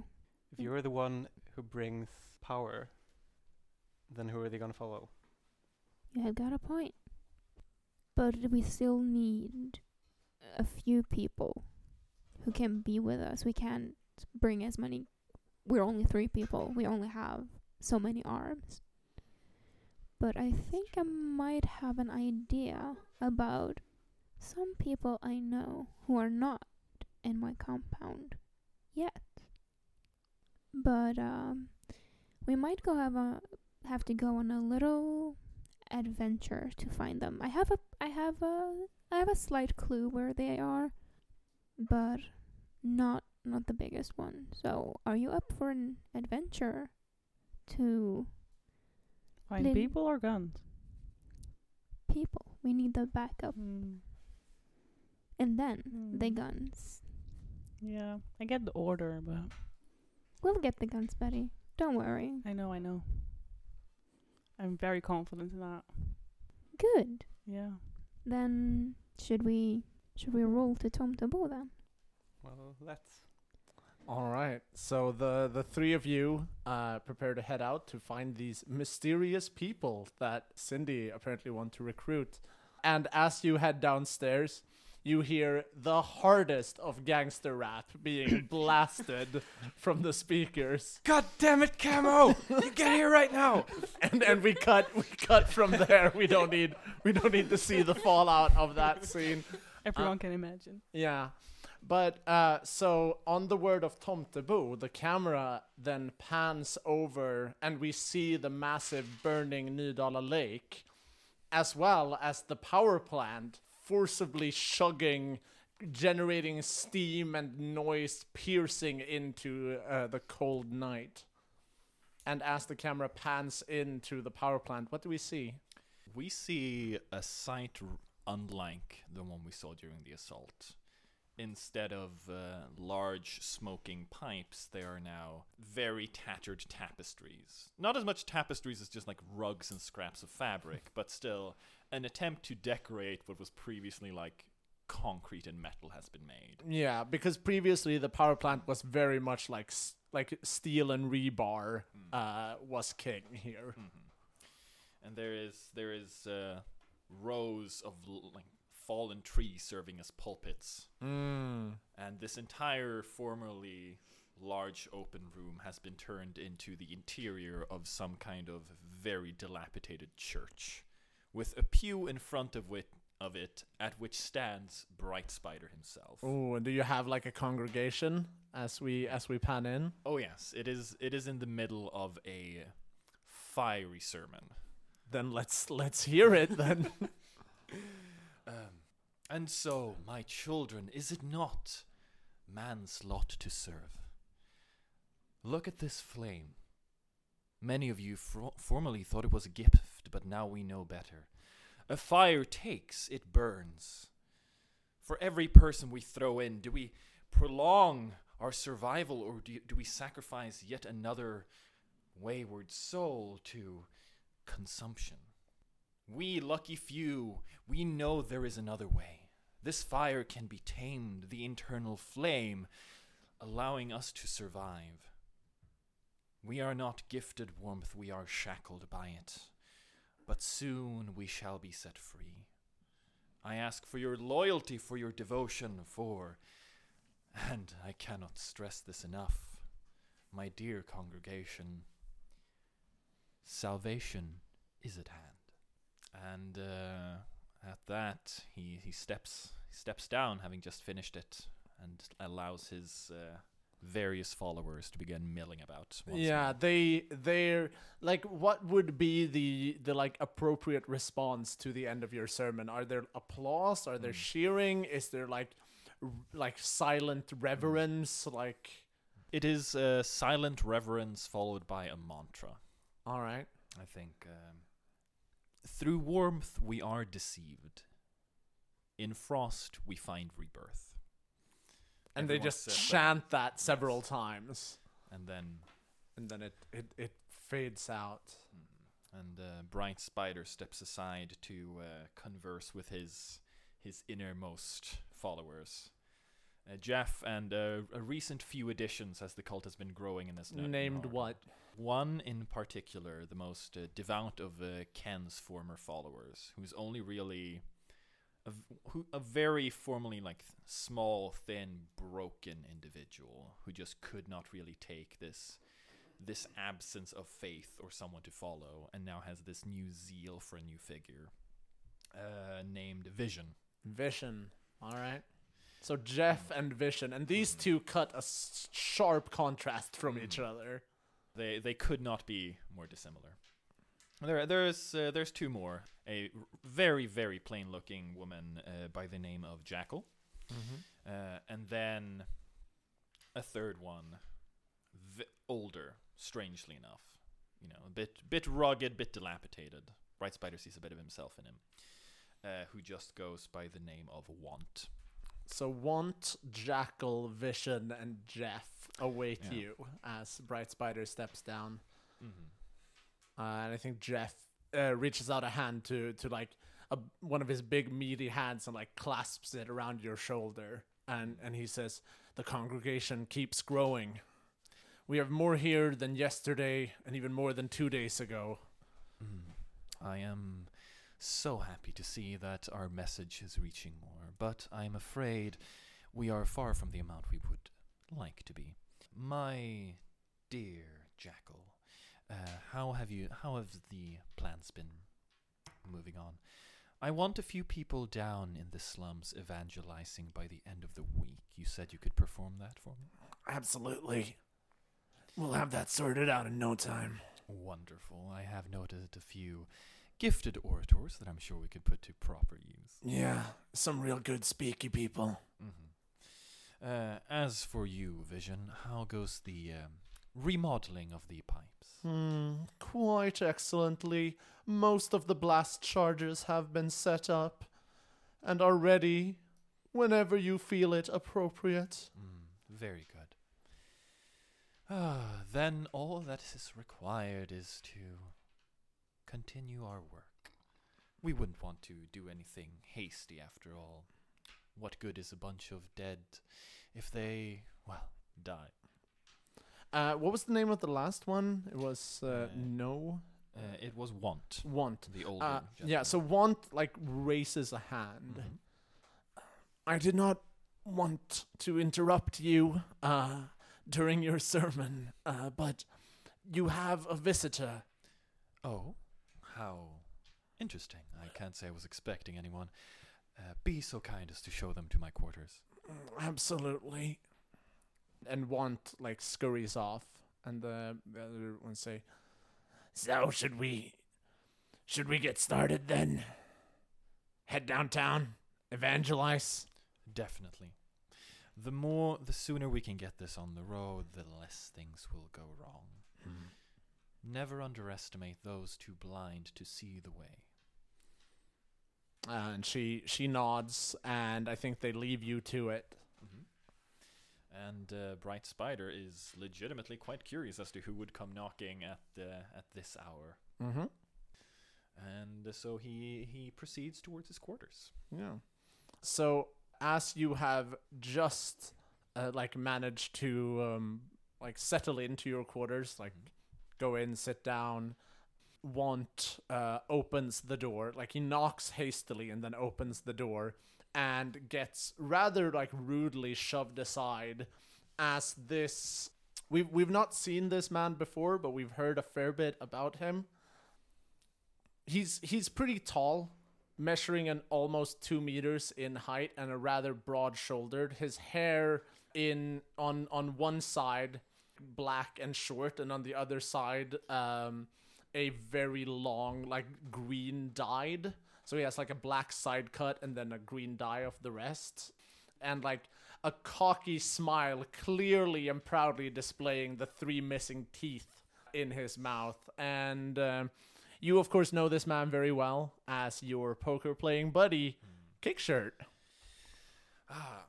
If you're the one who brings power, then who are they going to follow? You have got a point. But we still need a few people who can be with us. We can't bring as many. We're only three people. We only have so many arms. But I think I might have an idea about some people I know who are not in my compound yet. But um, we might go have a have to go on a little adventure to find them. I have a I have a I have a slight clue where they are, but not not the biggest one. So, are you up for an adventure to find li- people or guns? People. We need the backup, mm. and then mm. the guns. Yeah, I get the order, but. We'll get the guns, Betty. Don't worry. I know, I know. I'm very confident in that. Good. Yeah. Then should we should we roll to Tom to Bo then? Well, let's. All right. So the the three of you uh, prepare to head out to find these mysterious people that Cindy apparently wants to recruit. And as you head downstairs, you hear the hardest of gangster rap being blasted from the speakers. God damn it, Camo! You get here right now. And and we cut we cut from there. We don't need we don't need to see the fallout of that scene. Everyone uh, can imagine. Yeah. But uh, so on the word of Tomte Bo, the camera then pans over and we see the massive burning Nydala Lake, as well as the power plant forcibly chugging, generating steam and noise piercing into uh, the cold night. And as the camera pans into the power plant, what do we see? We see a sight r- unlike the one we saw during the assault. Instead of uh, large smoking pipes, they are now very tattered tapestries. Not as much tapestries as just like rugs and scraps of fabric, but still an attempt to decorate what was previously like concrete and metal has been made. Yeah, because previously the power plant was very much like s- like steel and rebar mm. uh, was king here. Mm-hmm. And there is there is uh, rows of l- like fallen trees serving as pulpits, mm. and this entire formerly large open room has been turned into the interior of some kind of very dilapidated church, with a pew in front of it, of it, at which stands Bright Spider himself. Oh, and do you have like a congregation as we as we pan in? Oh yes, it is. It is in the middle of a fiery sermon. Then let's let's hear it then. um, and so, my children, is it not man's lot to serve? Look at this flame. Many of you fro- formerly thought it was a gift, but now we know better. A fire takes, it burns. For every person we throw in, do we prolong our survival, or do, do we sacrifice yet another wayward soul to consumption? We lucky few, we know there is another way. This fire can be tamed, the internal flame, allowing us to survive. We are not gifted warmth, we are shackled by it. But soon we shall be set free. I ask for your loyalty, for your devotion, for, and I cannot stress this enough, my dear congregation, salvation is at hand. And uh, at that, he, he steps he steps down, having just finished it, and allows his uh, various followers to begin milling about. Yeah, more. they they're like, what would be the the like appropriate response to the end of your sermon? Are there applause? Are there mm. cheering? Is there like r- like silent reverence? Mm. Like it is a uh, silent reverence followed by a mantra. All right. I think um, through warmth we are deceived. In frost we find rebirth. And Everyone they just chant that, that several yes. times. And then and then it, it, it fades out. And uh, Bright Spider steps aside to uh, converse with his his innermost followers. Uh, Jeff and uh, a recent few additions as the cult has been growing in this... Named norm. What? One in particular, the most uh, devout of uh, Ken's former followers, who's only really... A, who, a very formally like small, thin, broken individual who just could not really take this this absence of faith or someone to follow, and now has this new zeal for a new figure uh, named Vision. Vision. All right. So Jeff mm. and Vision, and these mm. two cut a s- sharp contrast from mm. each other. They they could not be more dissimilar. There, there's uh, there's two more. A very, very plain-looking woman uh, by the name of Jackal. Mm-hmm. Uh, and then a third one, v- older, strangely enough. You know, a bit, bit rugged, bit dilapidated. Bright Spider sees a bit of himself in him. Uh, who just goes by the name of Want. So Want, Jackal, Vision, and Jeff await yeah. you as Bright Spider steps down. Mm-hmm. Uh, and I think Jeff uh, reaches out a hand to, to like a, one of his big meaty hands and like clasps it around your shoulder. And, and he says, the congregation keeps growing. We have more here than yesterday and even more than two days ago. Mm. I am so happy to see that our message is reaching more, but I'm afraid we are far from the amount we would like to be. My dear Jackal. Uh, how have you? How have the plans been moving on? I want a few people down in the slums evangelizing by the end of the week. You said you could perform that for me? Absolutely. We'll have that sorted out in no time. Wonderful. I have noted a few gifted orators that I'm sure we could put to proper use. Yeah, some real good speaky people. Mm-hmm. Uh, as for you, Vision, how goes the... Um, remodeling of the pipes? Mm, quite excellently. Most of the blast charges have been set up and are ready whenever you feel it appropriate. Mm, very good. Ah, then all that is required is to continue our work. We wouldn't want to do anything hasty after all. What good is a bunch of dead if they, well, die? Uh, what was the name of the last one? It was uh, uh, no. Uh, it was Want. Want. The older. Uh, yeah. So Want like raises a hand. Mm-hmm. I did not want to interrupt you uh, during your sermon, uh, but you have a visitor. Oh, how interesting! I can't say I was expecting anyone. Uh, be so kind as to show them to my quarters. Absolutely. And Want like scurries off, and the, the other ones say, "So should we? Should we get started then? Head downtown, evangelize." Definitely. The more, the sooner we can get this on the road, the less things will go wrong. Mm. Never underestimate those too blind to see the way. And she she nods, and I think they leave you to it. Mm-hmm. And uh, Bright Spider is legitimately quite curious as to who would come knocking at the, at this hour. Mm-hmm. And so he he proceeds towards his quarters. Yeah. So as you have just uh, like managed to um, like settle into your quarters, like mm-hmm. go in, sit down. Want uh, opens the door, like he knocks hastily and then opens the door and gets rather like rudely shoved aside as this. We've we've not seen this man before, but we've heard a fair bit about him. He's he's pretty tall, measuring an almost two meters in height and a rather broad-shouldered. His hair in on on one side black and short, and on the other side um. a very long, like, green dyed. So he has, like, a black side cut and then a green dye of the rest. And, like, a cocky smile clearly and proudly displaying the three missing teeth in his mouth. And um, you, of course, know this man very well as your poker-playing buddy, mm. Kickshirt. Ah,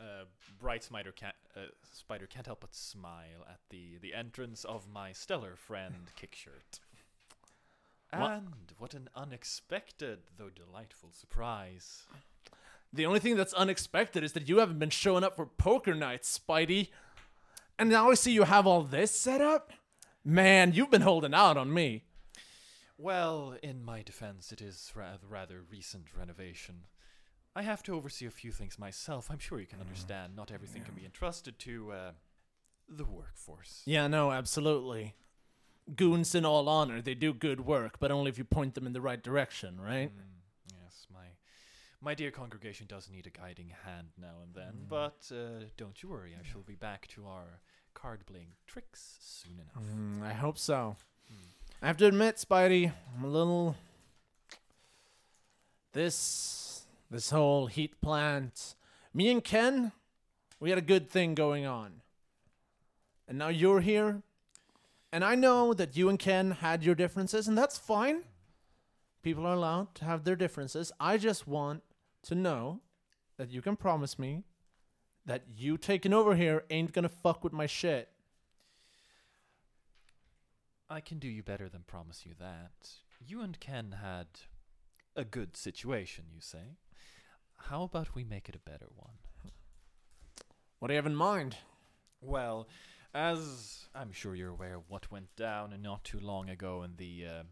uh, Bright Spider can't, uh, Spider can't help but smile at the, the entrance of my stellar friend, Kickshirt. And what an unexpected, though delightful, surprise. The only thing that's unexpected is that you haven't been showing up for poker nights, Spidey. And now I see you have all this set up? Man, you've been holding out on me. Well, in my defense, it is rather, rather recent renovation. I have to oversee a few things myself. I'm sure you can understand not everything can be entrusted to uh, the workforce. Yeah, no, absolutely. Goons, in all honor, they do good work, but only if you point them in the right direction, right? Mm, yes, my my dear congregation does need a guiding hand now and then, mm. but uh, don't you worry, I shall be back to our card-playing tricks soon enough. Mm, I hope so. Mm. I have to admit, Spidey, I'm a little... This, this whole heat plant... Me and Ken, we had a good thing going on. And now you're here... And I know that you and Ken had your differences, and that's fine. People are allowed to have their differences. I just want to know that you can promise me that you taking over here ain't gonna fuck with my shit. I can do you better than promise you that. You and Ken had a good situation, you say. How about we make it a better one? What do you have in mind? Well... As I'm sure you're aware of what went down not too long ago in the uh,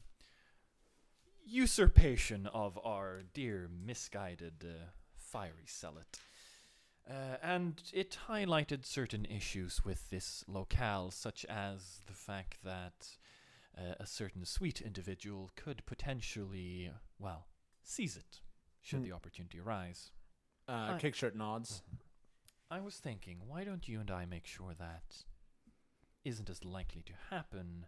usurpation of our dear misguided uh, fiery zealot. Uh, and it highlighted certain issues with this locale, such as the fact that uh, a certain sweet individual could potentially, well, seize it, should mm. the opportunity arise. Uh, Kickshirt nods. I was thinking, why don't you and I make sure that... isn't as likely to happen,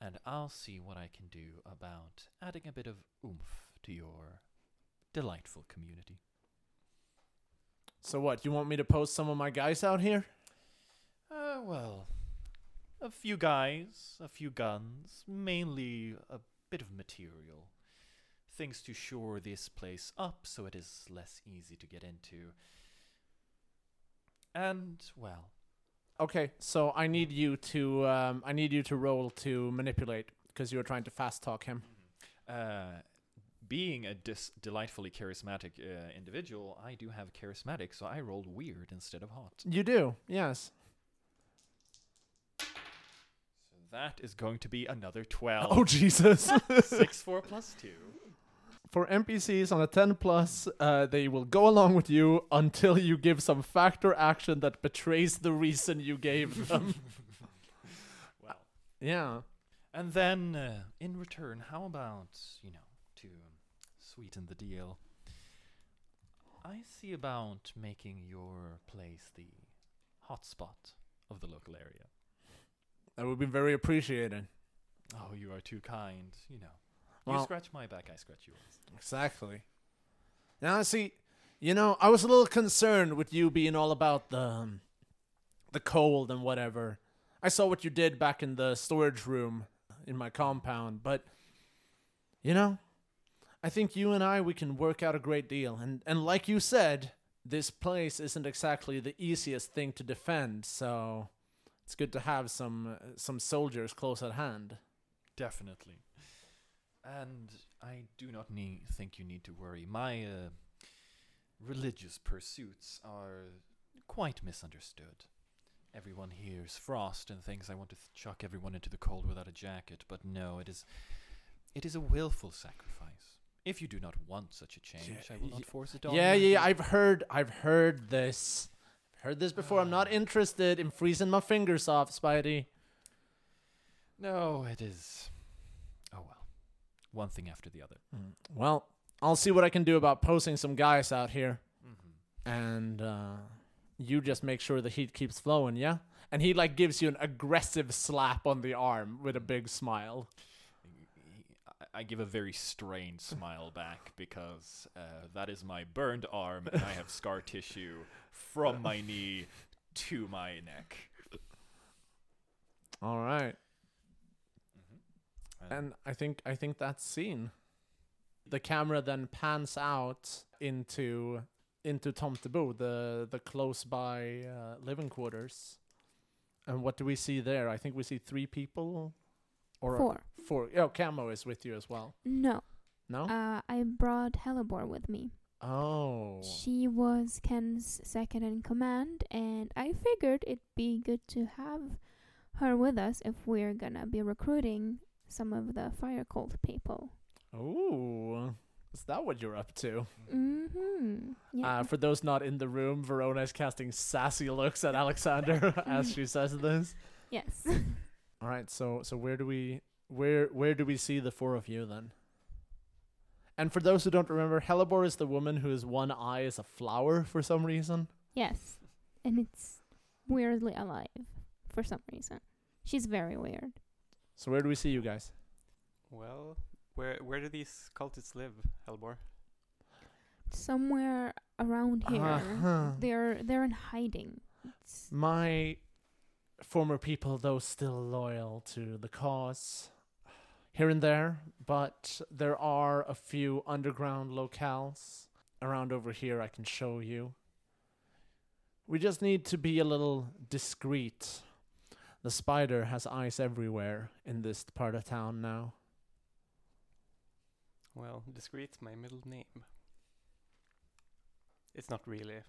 and I'll see what I can do about adding a bit of oomph to your delightful community. So what, you want me to post some of my guys out here? Uh, well, a few guys, a few guns, mainly a bit of material. Things to shore this place up so it is less easy to get into. And, well... Okay, so I need you to um, I need you to roll to manipulate because you were trying to fast talk him. Uh, being a dis- delightfully charismatic uh, individual, I do have charismatic, so I rolled weird instead of hot. You do, yes. So that is going to be another twelve. Oh Jesus! Six four plus two. For N P Cs on a ten plus, uh, they will go along with you until you give some fact or action that betrays the reason you gave them. Well. Yeah. And then, uh, in return, how about, you know, to sweeten the deal, I see about making your place the hotspot of the local area. That would be very appreciated. Oh, you are too kind, you know. You well, scratch my back, I scratch yours. Exactly. Now, see, you know, I was a little concerned with you being all about the um, the cold and whatever. I saw what you did back in the storage room in my compound. But, you know, I think you and I, we can work out a great deal. And, and like you said, this place isn't exactly the easiest thing to defend, so it's good to have some uh, some soldiers close at hand. Definitely. And I do not need, think you need to worry. My uh, religious pursuits are quite misunderstood. Everyone hears frost and thinks I want to th- chuck everyone into the cold without a jacket, but no, it is it is a willful sacrifice. If you do not want such a change, yeah, I will not force it on. Yeah, yeah, yeah, I've heard, I've heard this. I've heard this before. Uh, I'm not interested in freezing my fingers off, Spidey. No, it is. Oh, well. One thing after the other. Mm. Well, I'll see what I can do about posting some guys out here. Mm-hmm. And uh, you just make sure the heat keeps flowing, yeah? And he, like, gives you an aggressive slap on the arm with a big smile. I give a very strained smile back because uh, that is my burned arm and I have scar tissue from my knee to my neck. All right. Mm-hmm. And I think I think that's seen. The camera then pans out into into Tomtebo, the the close by uh, living quarters. And what do we see there? I think we see three people. Or four. Four. Oh, Camo is with you as well. No. No? Uh, I brought Hellebore with me. Oh. She was Ken's second in command, and I figured it'd be good to have her with us if we're gonna be recruiting some of the fire cult people. Ooh. Is that what you're up to? Mm-hmm. Yeah. Uh, for those not in the room, Verona is casting sassy looks at Alexander as she says this. Yes. All right, so so where do we where where do we see the four of you then? And for those who don't remember, Hellebore is the woman whose one eye is a flower for some reason. Yes, and it's weirdly alive for some reason. She's very weird. So where do we see you guys? Well, where where do these cultists live, Hellebore? Somewhere around here. Uh-huh. They're they're in hiding. It's My. Former people, though, still loyal to the cause here and there, but there are a few underground locales around over here I can show you. We just need to be a little discreet. The spider has eyes everywhere in this part of town now. Well, discreet's my middle name. It's not really.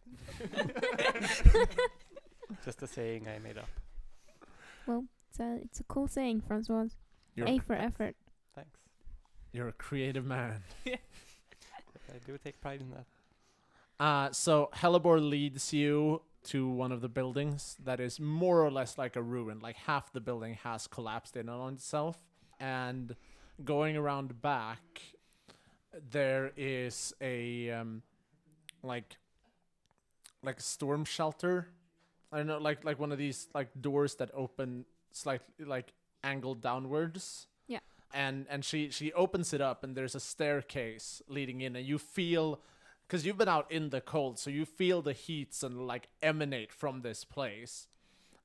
Just a saying I made up. Well, it's a, it's a cool saying, Francois. You're a for effort. Thanks. You're a creative man. Yeah. I do take pride in that. Uh, so Hellebore leads you to one of the buildings that is more or less like a ruin. Like half the building has collapsed in on itself. And going around back, there is a um, like like storm shelter. I don't know, like like one of these like doors that open slightly like angled downwards. Yeah. And and she she opens it up and there's a staircase leading in, and you feel, because you've been out in the cold, so you feel the heats and like emanate from this place.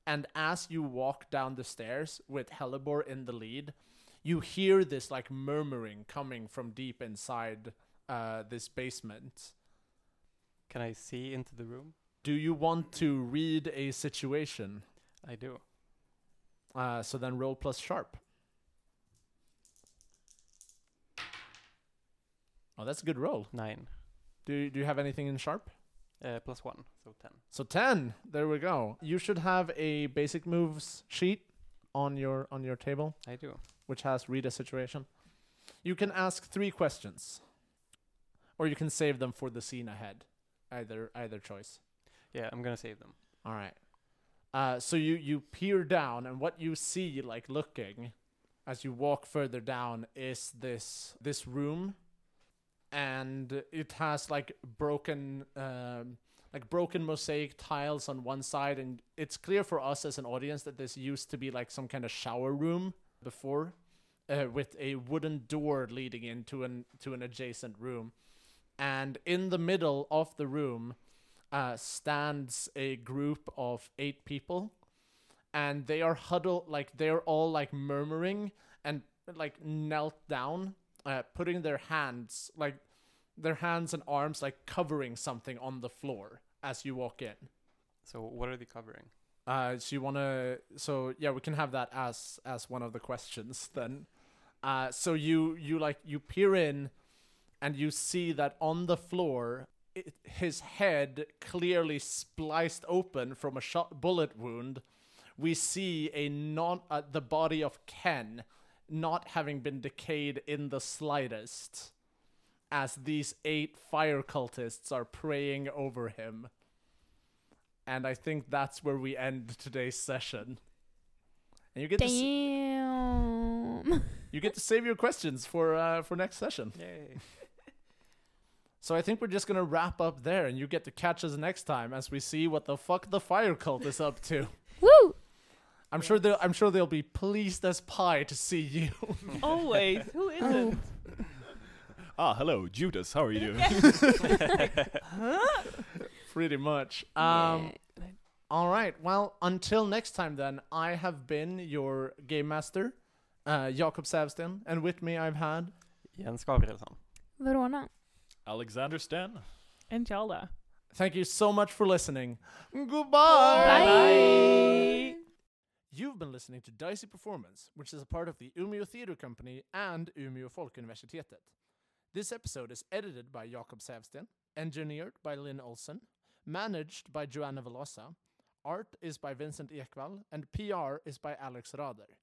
And as you walk down the stairs with Hellebore in the lead, you hear this like murmuring coming from deep inside uh, this basement. Can I see into the room? Do you want to read a situation? I do. Uh, so then roll plus sharp. Oh, that's a good roll. Nine. Do, do you have anything in sharp? Uh, plus one, so ten. So ten. There we go. You should have a basic moves sheet on your on your table. I do. Which has read a situation. You can ask three questions, or you can save them for the scene ahead. Either either choice. Yeah, I'm going to save them. All right. Uh, so you, you peer down, and what you see, like, looking as you walk further down is this this room. And it has, like, broken um, like broken mosaic tiles on one side. And it's clear for us as an audience that this used to be, like, some kind of shower room before uh, with a wooden door leading into an, to an adjacent room. And in the middle of the room... Uh, stands a group of eight people, and they are huddled, like they're all like murmuring and like knelt down, uh, putting their hands, like their hands and arms, like covering something on the floor as you walk in. So what are they covering? Uh, so you want to, so yeah, we can have that as, as one of the questions then. Uh, so you, you like, you peer in and you see that on the floor, it, his head clearly spliced open from a shot bullet wound. We see a non, uh, the body of Ken not having been decayed in the slightest, as these eight fire cultists are praying over him. And I think that's where we end today's session. And you get Damn. to s- you get to save your questions for uh, for next session. Yay. So I think we're just gonna wrap up there, and you get to catch us next time as we see what the fuck the fire cult is up to. Woo! I'm yes. sure they'll I'm sure they'll be pleased as pie to see you. Always. Who isn't? Oh. Ah, hello, Judas. How are you doing? Huh? Pretty much. Um, yeah. All right. Well, until next time, then, I have been your game master, uh, Jakob Sävstien, and with me I've had Jens Kavgrensson, Verona, Alexander Sten, and Tjalla. Thank you so much for listening. Goodbye. Bye. Bye. You've been listening to Dicey Performance, which is a part of the Umeå Theatre Company and Umeå Folkuniversitetet. This episode is edited by Jakob Sävstien, engineered by Lynn Olsen, managed by Joanna Velosa, art is by Vincent Ekvall, and P R is by Alex Rader.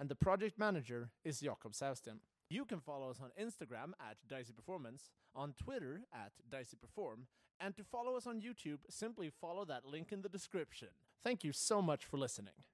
And the project manager is Jakob Sävstien. You can follow us on Instagram at Dicey Performance, on Twitter at Dicey Perform, and to follow us on YouTube, simply follow that link in the description. Thank you so much for listening.